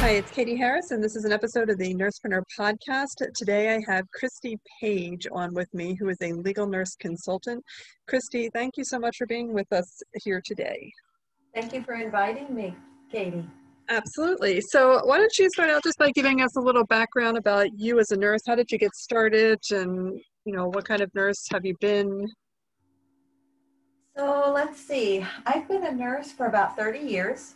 Hi, it's Katie Harris, and this is an episode of the Nursepreneur podcast. Today I have Christy Paige on with me, who is a legal nurse consultant. Christy, thank you so much for being with us here today. Thank you for inviting me, Katie. Absolutely. So why don't you start out just by giving us a little background about you as a nurse. How did you get started, and what kind of nurse have you been? So let's see. I've been a nurse for about 30 years.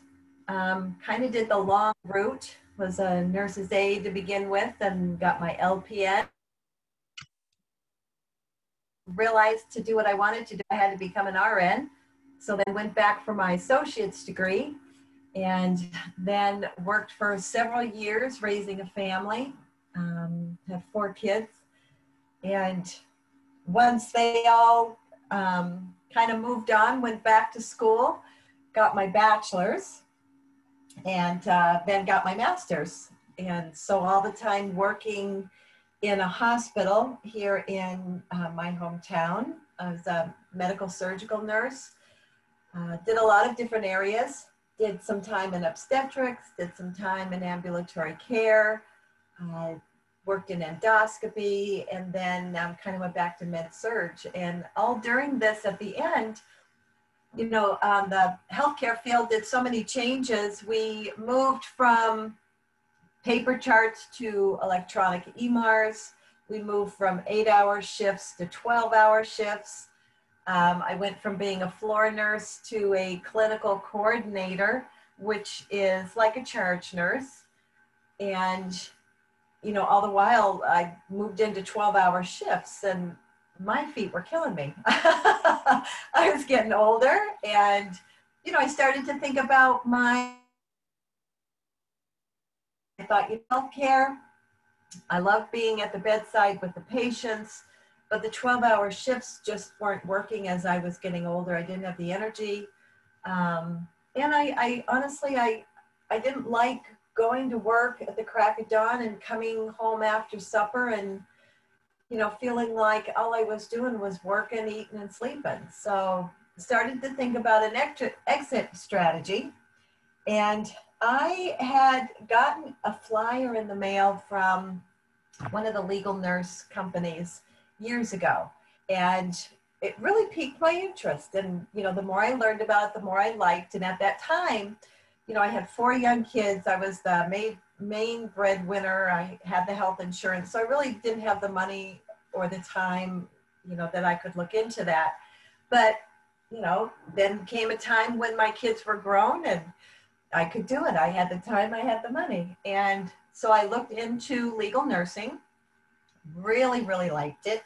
Kind of did the long route. Was a nurse's aide to begin with, and got my LPN. Realized to do what I wanted to do, I had to become an RN. So then went back for my associate's degree and then worked for several years raising a family, had four kids. And once they all kind of moved on, went back to school, got my bachelor's, and then got my master's. And so all the time working in a hospital here in my hometown. I was a medical surgical nurse. Did a lot of different areas, did some time in obstetrics, did some time in ambulatory care, worked in endoscopy, and then kind of went back to med-surg. And all during this at the end, the healthcare field did so many changes. We moved from paper charts to electronic EMARS. We moved from 8-hour shifts to 12-hour shifts. I went from being a floor nurse to a clinical coordinator, which is like a charge nurse. And, all the while I moved into 12-hour shifts, and my feet were killing me. I was getting older, and, I started to think about I thought, healthcare, I love being at the bedside with the patients. But the 12-hour shifts just weren't working as I was getting older. I didn't have the energy. And I honestly, I didn't like going to work at the crack of dawn and coming home after supper and, feeling like all I was doing was working, eating, and sleeping. So I started to think about an exit strategy. And I had gotten a flyer in the mail from one of the legal nurse companies years ago, and it really piqued my interest. And the more I learned about it, the more I liked. And at that time, I had four young kids. I was the main breadwinner. I had the health insurance, so I really didn't have the money or the time, that I could look into that. But then came a time when my kids were grown and I could do it. I had the time, I had the money, and so I looked into legal nursing. Really, really liked it.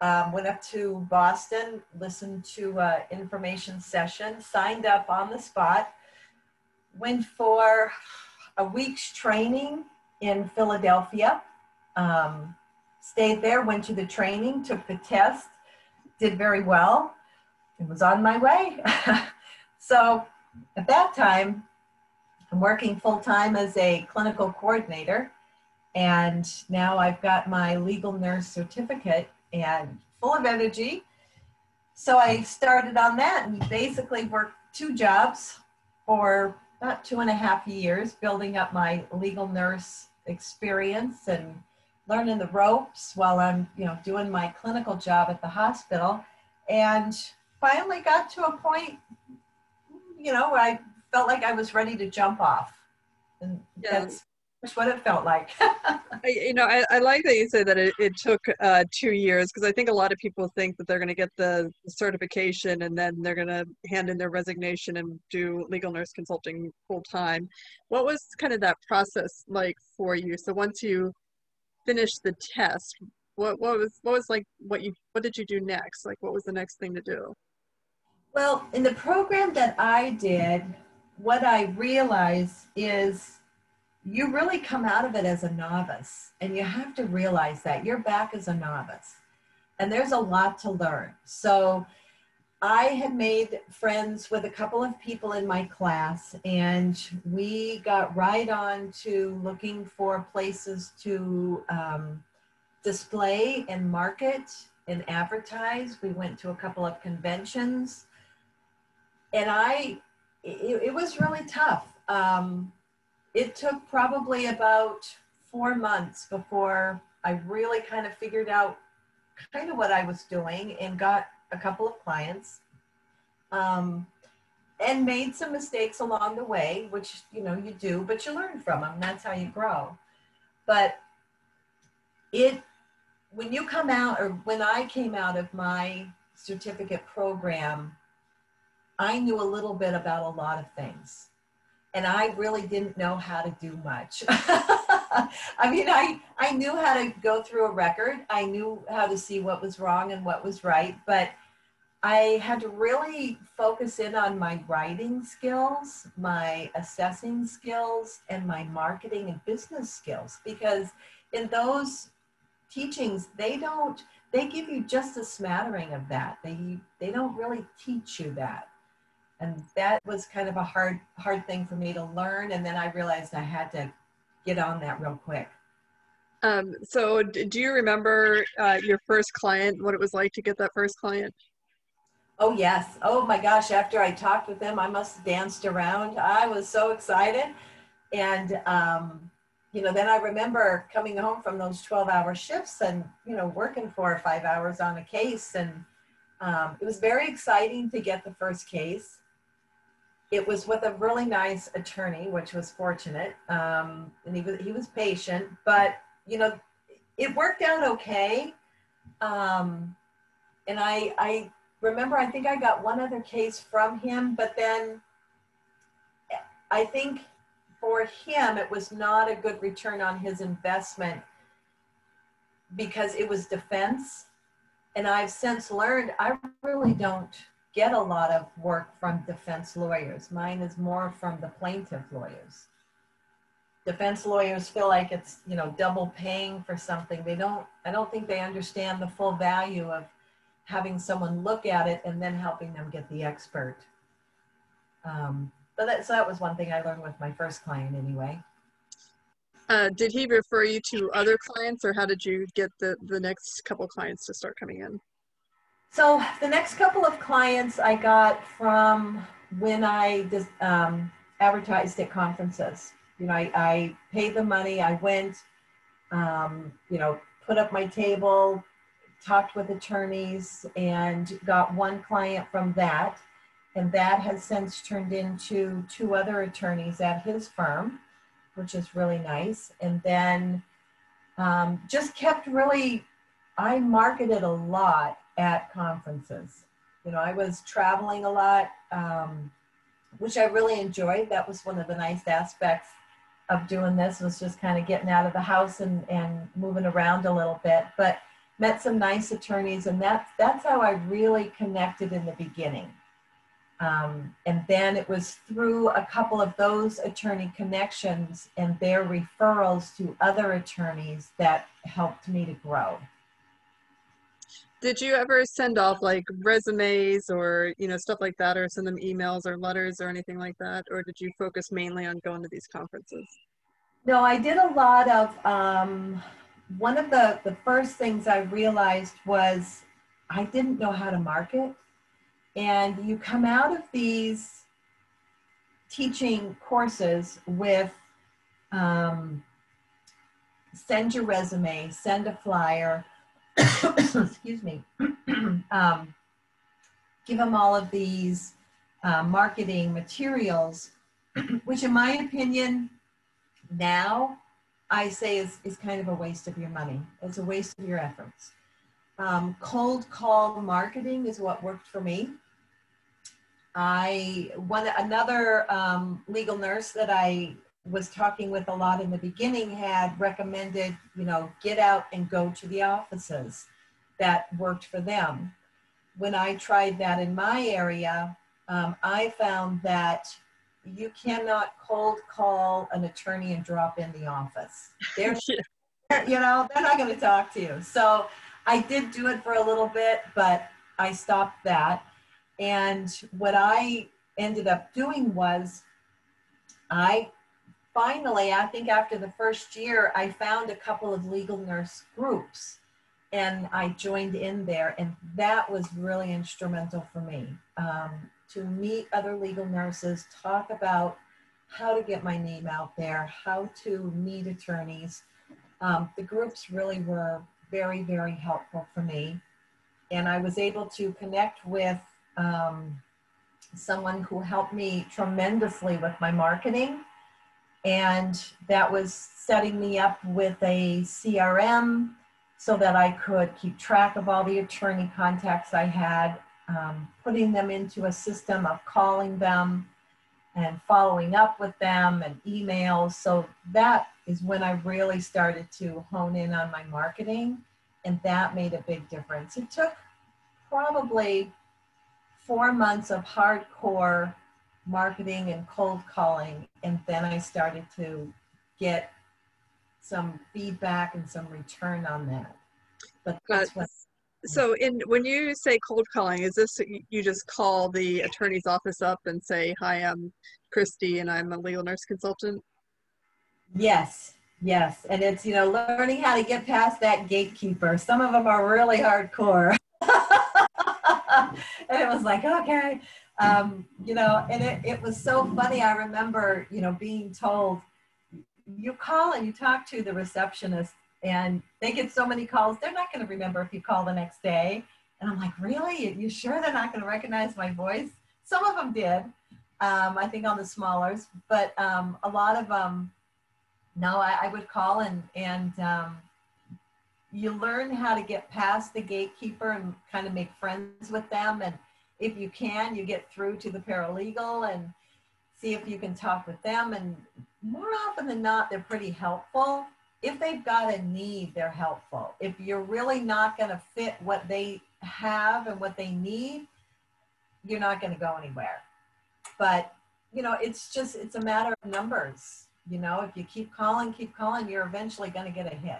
Went up to Boston, listened to information session, signed up on the spot, went for a week's training in Philadelphia, stayed there, went to the training, took the test, did very well, and was on my way. So at that time, I'm working full-time as a clinical coordinator. And now I've got my legal nurse certificate and full of energy. So I started on that and basically worked two jobs for about 2.5 years, building up my legal nurse experience and learning the ropes while I'm, doing my clinical job at the hospital. And finally got to a point, where I felt like I was ready to jump off. And yes. That's what it felt like. I like that you say that it took 2 years, because I think a lot of people think that they're going to get the certification and then they're going to hand in their resignation and do legal nurse consulting full time. What was kind of that process like for you? So once you finished the test, what did you do next? Like, what was the next thing to do? Well, in the program that I did, what I realized is you really come out of it as a novice, and you have to realize that you're back as a novice, and there's a lot to learn. So I had made friends with a couple of people in my class, and we got right on to looking for places to display and market and advertise. We went to a couple of conventions, and it was really tough. It took probably about 4 months before I really kind of figured out kind of what I was doing and got a couple of clients, and made some mistakes along the way, which, you know, you do, but you learn from them. That's how you grow. But when you come out, or when I came out of my certificate program, I knew a little bit about a lot of things, and I really didn't know how to do much. I mean, I knew how to go through a record. I knew how to see what was wrong and what was right, but I had to really focus in on my writing skills, my assessing skills, and my marketing and business skills, because in those teachings, they give you just a smattering of that. They don't really teach you that. And that was kind of a hard thing for me to learn. And then I realized I had to get on that real quick. So do you remember your first client, what it was like to get that first client? Oh, yes. Oh, my gosh. After I talked with them, I must have danced around. I was so excited. And, you know, then I remember coming home from those 12-hour shifts and, you know, working 4 or 5 hours on a case. And it was very exciting to get the first case. It was with a really nice attorney, which was fortunate, and he was patient, but, you know, it worked out okay, and I remember I think I got one other case from him, but then I think for him it was not a good return on his investment because it was defense, and I've since learned I really don't get a lot of work from defense lawyers. Mine is more from the plaintiff lawyers. Defense lawyers feel like it's, you know, double paying for something. I don't think they understand the full value of having someone look at it and then helping them get the expert. So that was one thing I learned with my first client anyway. Did he refer you to other clients, or how did you get the next couple clients to start coming in? So the next couple of clients I got from when I advertised at conferences. You know, I paid the money, I went, you know, put up my table, talked with attorneys, and got one client from that. And that has since turned into 2 other attorneys at his firm, which is really nice. And then just kept really, I marketed a lot at conferences. You know, I was traveling a lot, which I really enjoyed. That was one of the nice aspects of doing this, was just kind of getting out of the house and moving around a little bit, but met some nice attorneys, and that's how I really connected in the beginning. And then it was through a couple of those attorney connections and their referrals to other attorneys that helped me to grow. Did you ever send off like resumes or, you know, stuff like that, or send them emails or letters or anything like that? Or did you focus mainly on going to these conferences? No, I did a lot of, one of the first things I realized was I didn't know how to market. And you come out of these teaching courses with, send your resume, send a flyer, excuse me, give them all of these marketing materials, which in my opinion now I say is kind of a waste of your money. It's a waste of your efforts. Cold call marketing is what worked for me. Another legal nurse that I was talking with a lot in the beginning had recommended, you know, get out and go to the offices. That worked for them. When I tried that in my area, I found that you cannot cold call an attorney and drop in the office. They're, you know, they're not going to talk to you. So I did do it for a little bit, but I stopped that. And what I ended up doing was I finally, I think after the first year, I found a couple of legal nurse groups and I joined in there. And that was really instrumental for me to meet other legal nurses, talk about how to get my name out there, how to meet attorneys. The groups really were very, very helpful for me. And I was able to connect with someone who helped me tremendously with my marketing. And that was setting me up with a CRM so that I could keep track of all the attorney contacts I had, putting them into a system of calling them and following up with them and emails. So that is when I really started to hone in on my marketing, and that made a big difference. It took probably 4 months of hardcore marketing and cold calling, and then I started to get some feedback and some return on that. But that's what. So when you say cold calling, is this, you just call the attorney's office up and say, hi, I'm Christy and I'm a legal nurse consultant? Yes, yes. And it's, you know, learning how to get past that gatekeeper. Some of them are really hardcore. And it was like, okay, you know, and it was so funny. I remember, you know, being told, you call and you talk to the receptionist, and they get so many calls, they're not going to remember if you call the next day. And I'm like, really? You sure they're not going to recognize my voice? Some of them did, I think on the smallers, but a lot of them, no, I would call, and you learn how to get past the gatekeeper and kind of make friends with them. And if you can, you get through to the paralegal and see if you can talk with them. And more often than not, they're pretty helpful. If they've got a need, they're helpful. If you're really not going to fit what they have and what they need, you're not going to go anywhere. But, you know, it's just, it's a matter of numbers. You know, if you keep calling, you're eventually going to get a hit.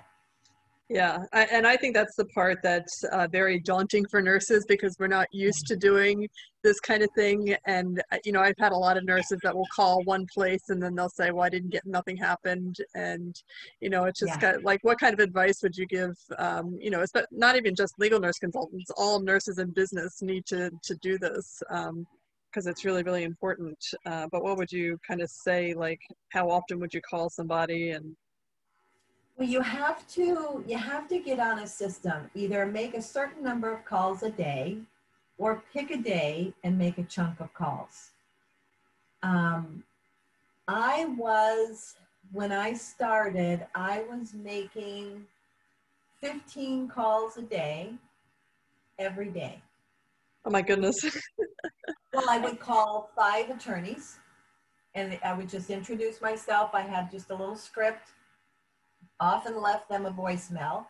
Yeah. And I think that's the part that's very daunting for nurses, because we're not used to doing this kind of thing. And, you know, I've had a lot of nurses that will call one place and then they'll say, well, I didn't get, nothing happened. And, you know, it's just kind of, like, what kind of advice would you give, you know, it's not even just legal nurse consultants, all nurses in business need to do this, because it's really, really important. But what would you kind of say, like, how often would you call somebody? And well, you have to get on a system, either make a certain number of calls a day or pick a day and make a chunk of calls. When I started, I was making 15 calls a day, every day. Oh my goodness. Well, I would call 5 attorneys and I would just introduce myself. I had just a little script. Often left them a voicemail,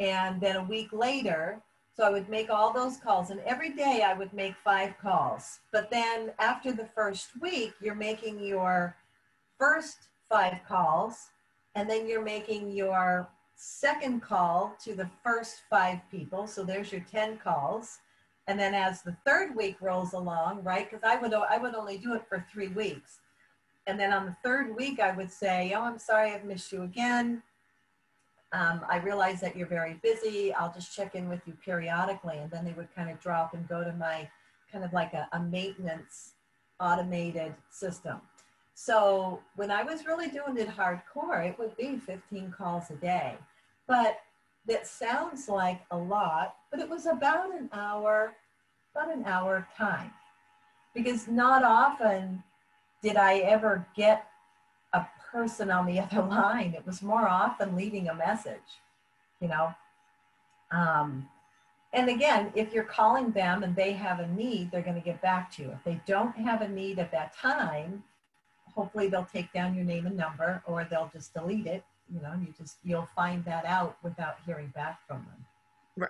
and then a week later, so I would make all those calls, and every day I would make 5 calls. But then after the first week, you're making your first 5 calls, and then you're making your second call to the first 5 people, so there's your 10 calls. And then as the third week rolls along, right, because I would only do it for 3 weeks. And then on the third week, I would say, oh, I'm sorry, I've missed you again. I realize that you're very busy. I'll just check in with you periodically. And then they would kind of drop and go to my kind of like a maintenance automated system. So when I was really doing it hardcore, it would be 15 calls a day. But that sounds like a lot, but it was about an hour of time, because not often did I ever get a person on the other line. It was more often leaving a message, you know. And again, if you're calling them and they have a need, they're going to get back to you. If they don't have a need at that time, hopefully they'll take down your name and number, or they'll just delete it. You know, you'll find that out without hearing back from them.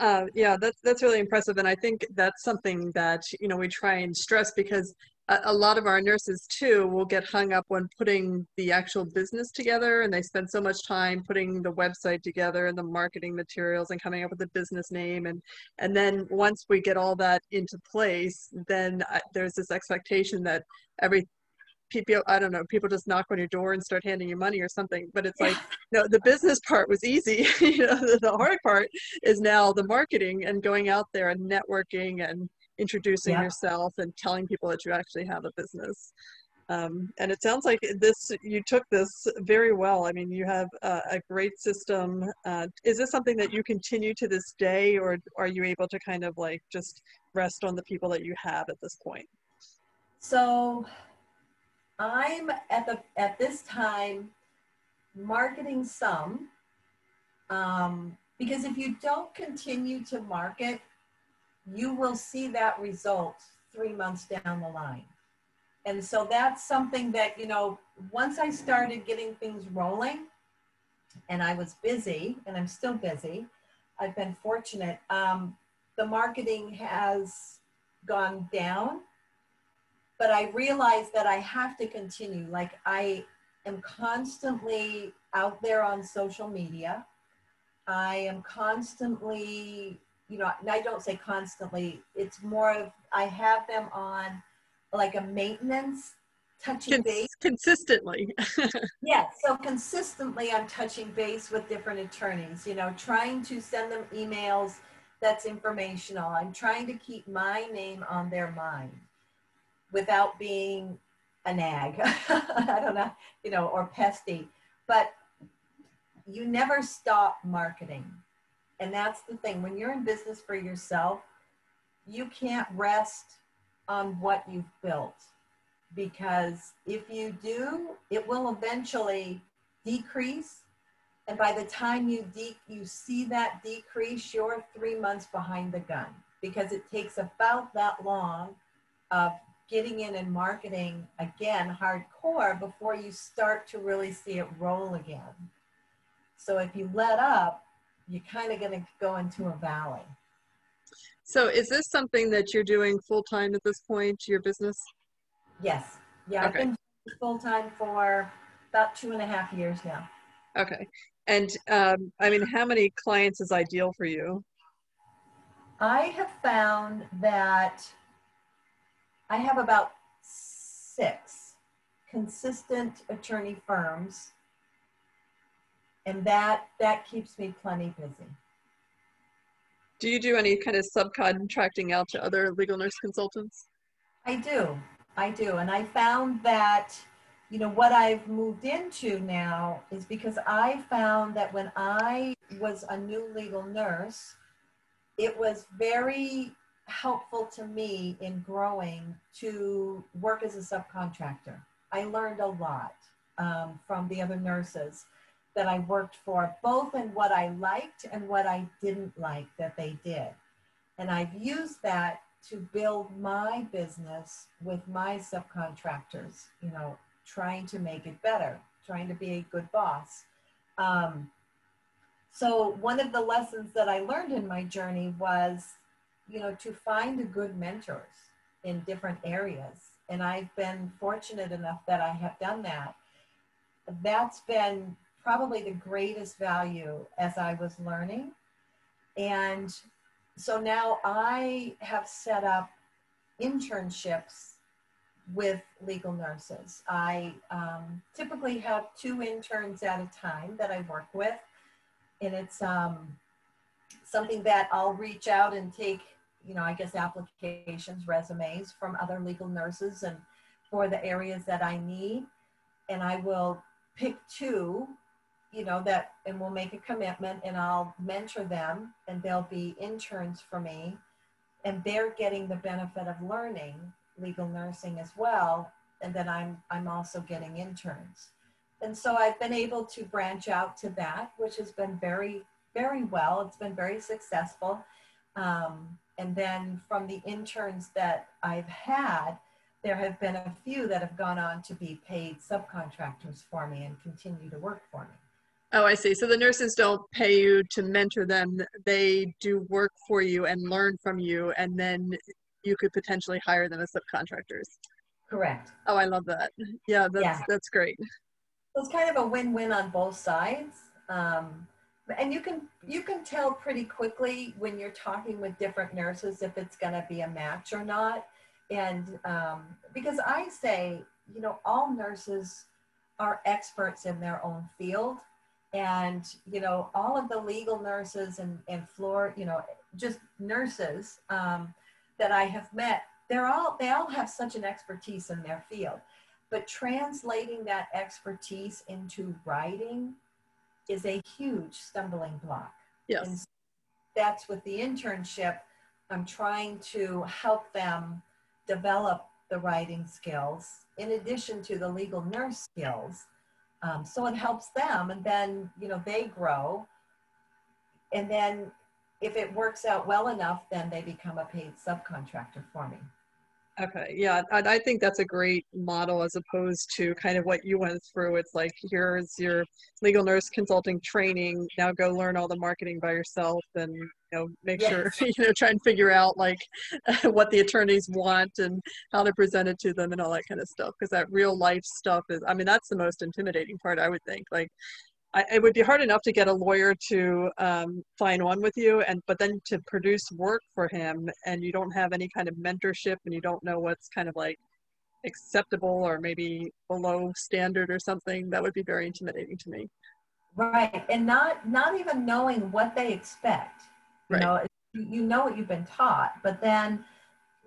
Right. Yeah, that's really impressive. And I think that's something that, you know, we try and stress, because a lot of our nurses too will get hung up when putting the actual business together, and they spend so much time putting the website together and the marketing materials and coming up with a business name, and then once we get all that into place, then there's this expectation that every people, I don't know, people just knock on your door and start handing you money or something, but it's like, no, the business part was easy. You know, the hard part is now the marketing and going out there and networking and introducing yourself and telling people that you actually have a business. And it sounds like this, you took this very well. I mean, you have a great system. Is this something that you continue to this day, or are you able to kind of like just rest on the people that you have at this point? So I'm at this time marketing some, because if you don't continue to market, you will see that result 3 months down the line. And so that's something that, you know, once I started getting things rolling, and I was busy, and I'm still busy, I've been fortunate, the marketing has gone down, but I realized that I have to continue. Like, I am constantly out there on social media. I am constantly, you know, and I don't say constantly, it's more of, I have them on like a maintenance, touching base. Consistently. Yeah, so consistently I'm touching base with different attorneys, you know, trying to send them emails that's informational. I'm trying to keep my name on their mind without being a nag, I don't know, you know, or pesty, but you never stop marketing. And that's the thing, when you're in business for yourself, you can't rest on what you've built, because if you do, it will eventually decrease. And by the time you see that decrease, you're 3 months behind the gun, because it takes about that long of getting in and marketing again, hardcore, before you start to really see it roll again. So if you let up, you're kind of going to go into a valley. So is this something that you're doing full-time at this point, your business? Yes. Yeah, okay. I've been full-time for about 2.5 years now. Okay. And I mean, how many clients is ideal for you? I have found that I have about 6 consistent attorney firms, and that keeps me plenty busy. Do you do any kind of subcontracting out to other legal nurse consultants? I do. And I found that, you know, what I've moved into now is, because I found that when I was a new legal nurse, it was very helpful to me in growing to work as a subcontractor. I learned a lot from the other nurses that I worked for, both in what I liked and what I didn't like that they did. And I've used that to build my business with my subcontractors, you know, trying to make it better, trying to be a good boss. So one of the lessons that I learned in my journey was, you know, to find good mentors in different areas. And I've been fortunate enough that I have done that. That's been probably the greatest value as I was learning. And so now I have set up internships with legal nurses. I typically have 2 interns at a time that I work with. And it's something that I'll reach out and take, you know, I guess applications, resumes from other legal nurses and for the areas that I need. And I will pick 2, you know, that, and we'll make a commitment, and I'll mentor them, and they'll be interns for me, and they're getting the benefit of learning legal nursing as well. And then I'm also getting interns. And so I've been able to branch out to that, which has been very, very well. It's been very successful. And then from the interns that I've had, there have been a few that have gone on to be paid subcontractors for me and continue to work for me. Oh, I see. So the nurses don't pay you to mentor them. They do work for you and learn from you, and then you could potentially hire them as subcontractors. Correct. Oh, I love that. Yeah, that's great. So it's kind of a win-win on both sides. And you can tell pretty quickly when you're talking with different nurses if it's going to be a match or not. And because I say, you know, all nurses are experts in their own field. And, you know, all of the legal nurses and floor, you know, just nurses that I have met, they all have such an expertise in their field. But translating that expertise into writing is a huge stumbling block. Yes. And that's with the internship. I'm trying to help them develop the writing skills in addition to the legal nurse skills. So it helps them, and then, you know, they grow. And then if it works out well enough, then they become a paid subcontractor for me. Okay. Yeah. I think that's a great model as opposed to kind of what you went through. It's like, here's your legal nurse consulting training. Now go learn all the marketing by yourself and, you know, make sure, you know, try and figure out like what the attorneys want and how to present it to them and all that kind of stuff. Cause that real life stuff is, I mean, that's the most intimidating part, I would think. Like, it would be hard enough to get a lawyer to sign on with you, but then to produce work for him, and you don't have any kind of mentorship, and you don't know what's kind of like acceptable or maybe below standard or something. That would be very intimidating to me. Right, and not even knowing what they expect. Right. You know what you've been taught, but then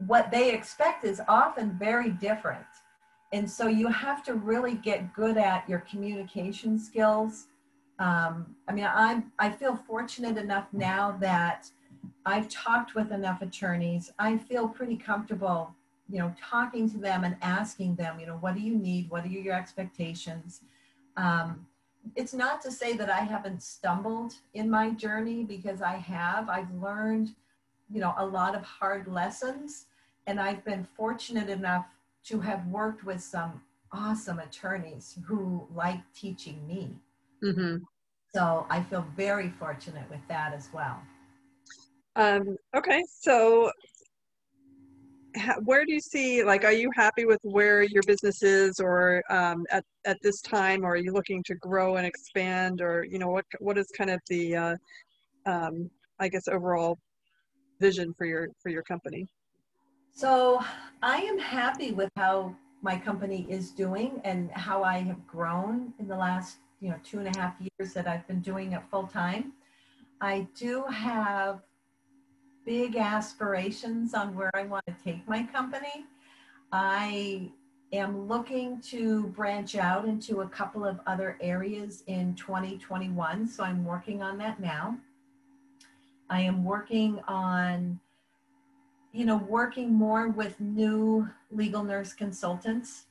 what they expect is often very different. And so you have to really get good at your communication skills. I mean, I feel fortunate enough now that I've talked with enough attorneys. I feel pretty comfortable, you know, talking to them and asking them, you know, what do you need? What are your expectations? It's not to say that I haven't stumbled in my journey, because I have. I've learned, you know, a lot of hard lessons, and I've been fortunate enough to have worked with some awesome attorneys who like teaching me. Mm-hmm. So I feel very fortunate with that as well. Okay, so where do you see, like, are you happy with where your business is, or at this time, or are you looking to grow and expand, or, you know, what is kind of the, I guess, overall vision for your company? So I am happy with how my company is doing and how I have grown in the last, you know, 2.5 years that I've been doing it full time. I do have big aspirations on where I want to take my company. I am looking to branch out into a couple of other areas in 2021. So I'm working on that now. I am working on, you know, working more with new legal nurse consultants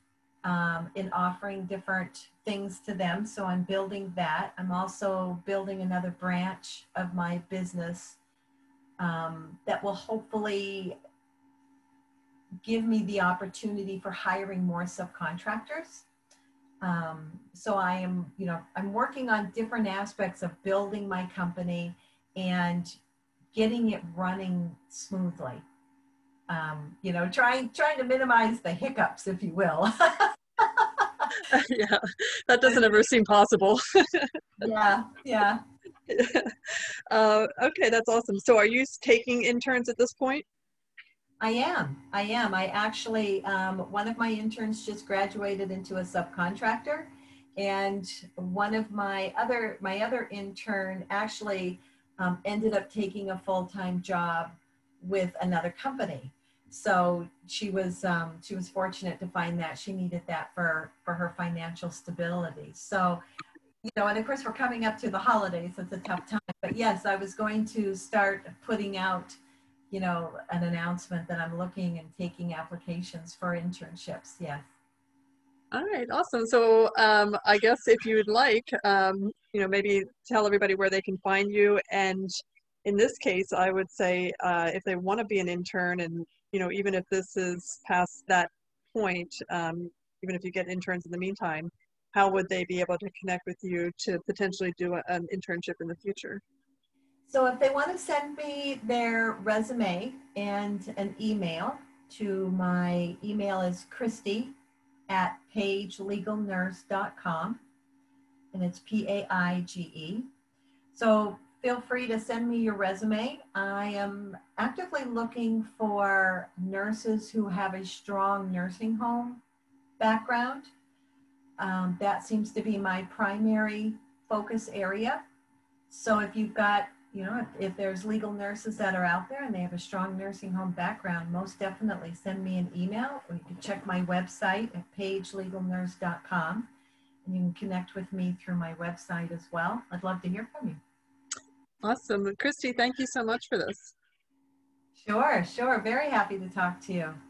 and offering different things to them. So I'm building that. I'm also building another branch of my business that will hopefully give me the opportunity for hiring more subcontractors. So I am, you know, I'm working on different aspects of building my company and getting it running smoothly. You know, trying to minimize the hiccups, if you will. Yeah, that doesn't ever seem possible. Yeah. Okay, that's awesome. So are you taking interns at this point? I am. I actually, one of my interns just graduated into a subcontractor, and one of my other intern actually ended up taking a full-time job with another company. So she was fortunate to find that she needed that for her financial stability. So, you know, and of course we're coming up to the holidays. It's a tough time, but yes, I was going to start putting out, you know, an announcement that I'm looking and taking applications for internships. Yes. All right. Awesome. So I guess if you would like, you know, maybe tell everybody where they can find you. And in this case, I would say if they want to be an intern, and, you know, even if this is past that point, even if you get interns in the meantime, how would they be able to connect with you to potentially do an internship in the future? So if they want to send me their resume and an email, to my email is Christy@PaigeLegalNurse.com, and it's P-A-I-G-E. So feel free to send me your resume. I am actively looking for nurses who have a strong nursing home background. That seems to be my primary focus area. So if you've got, you know, if there's legal nurses that are out there and they have a strong nursing home background, most definitely send me an email, or you can check my website at PaigeLegalNurse.com, and you can connect with me through my website as well. I'd love to hear from you. Awesome. Christy, thank you so much for this. Sure, sure. Very happy to talk to you.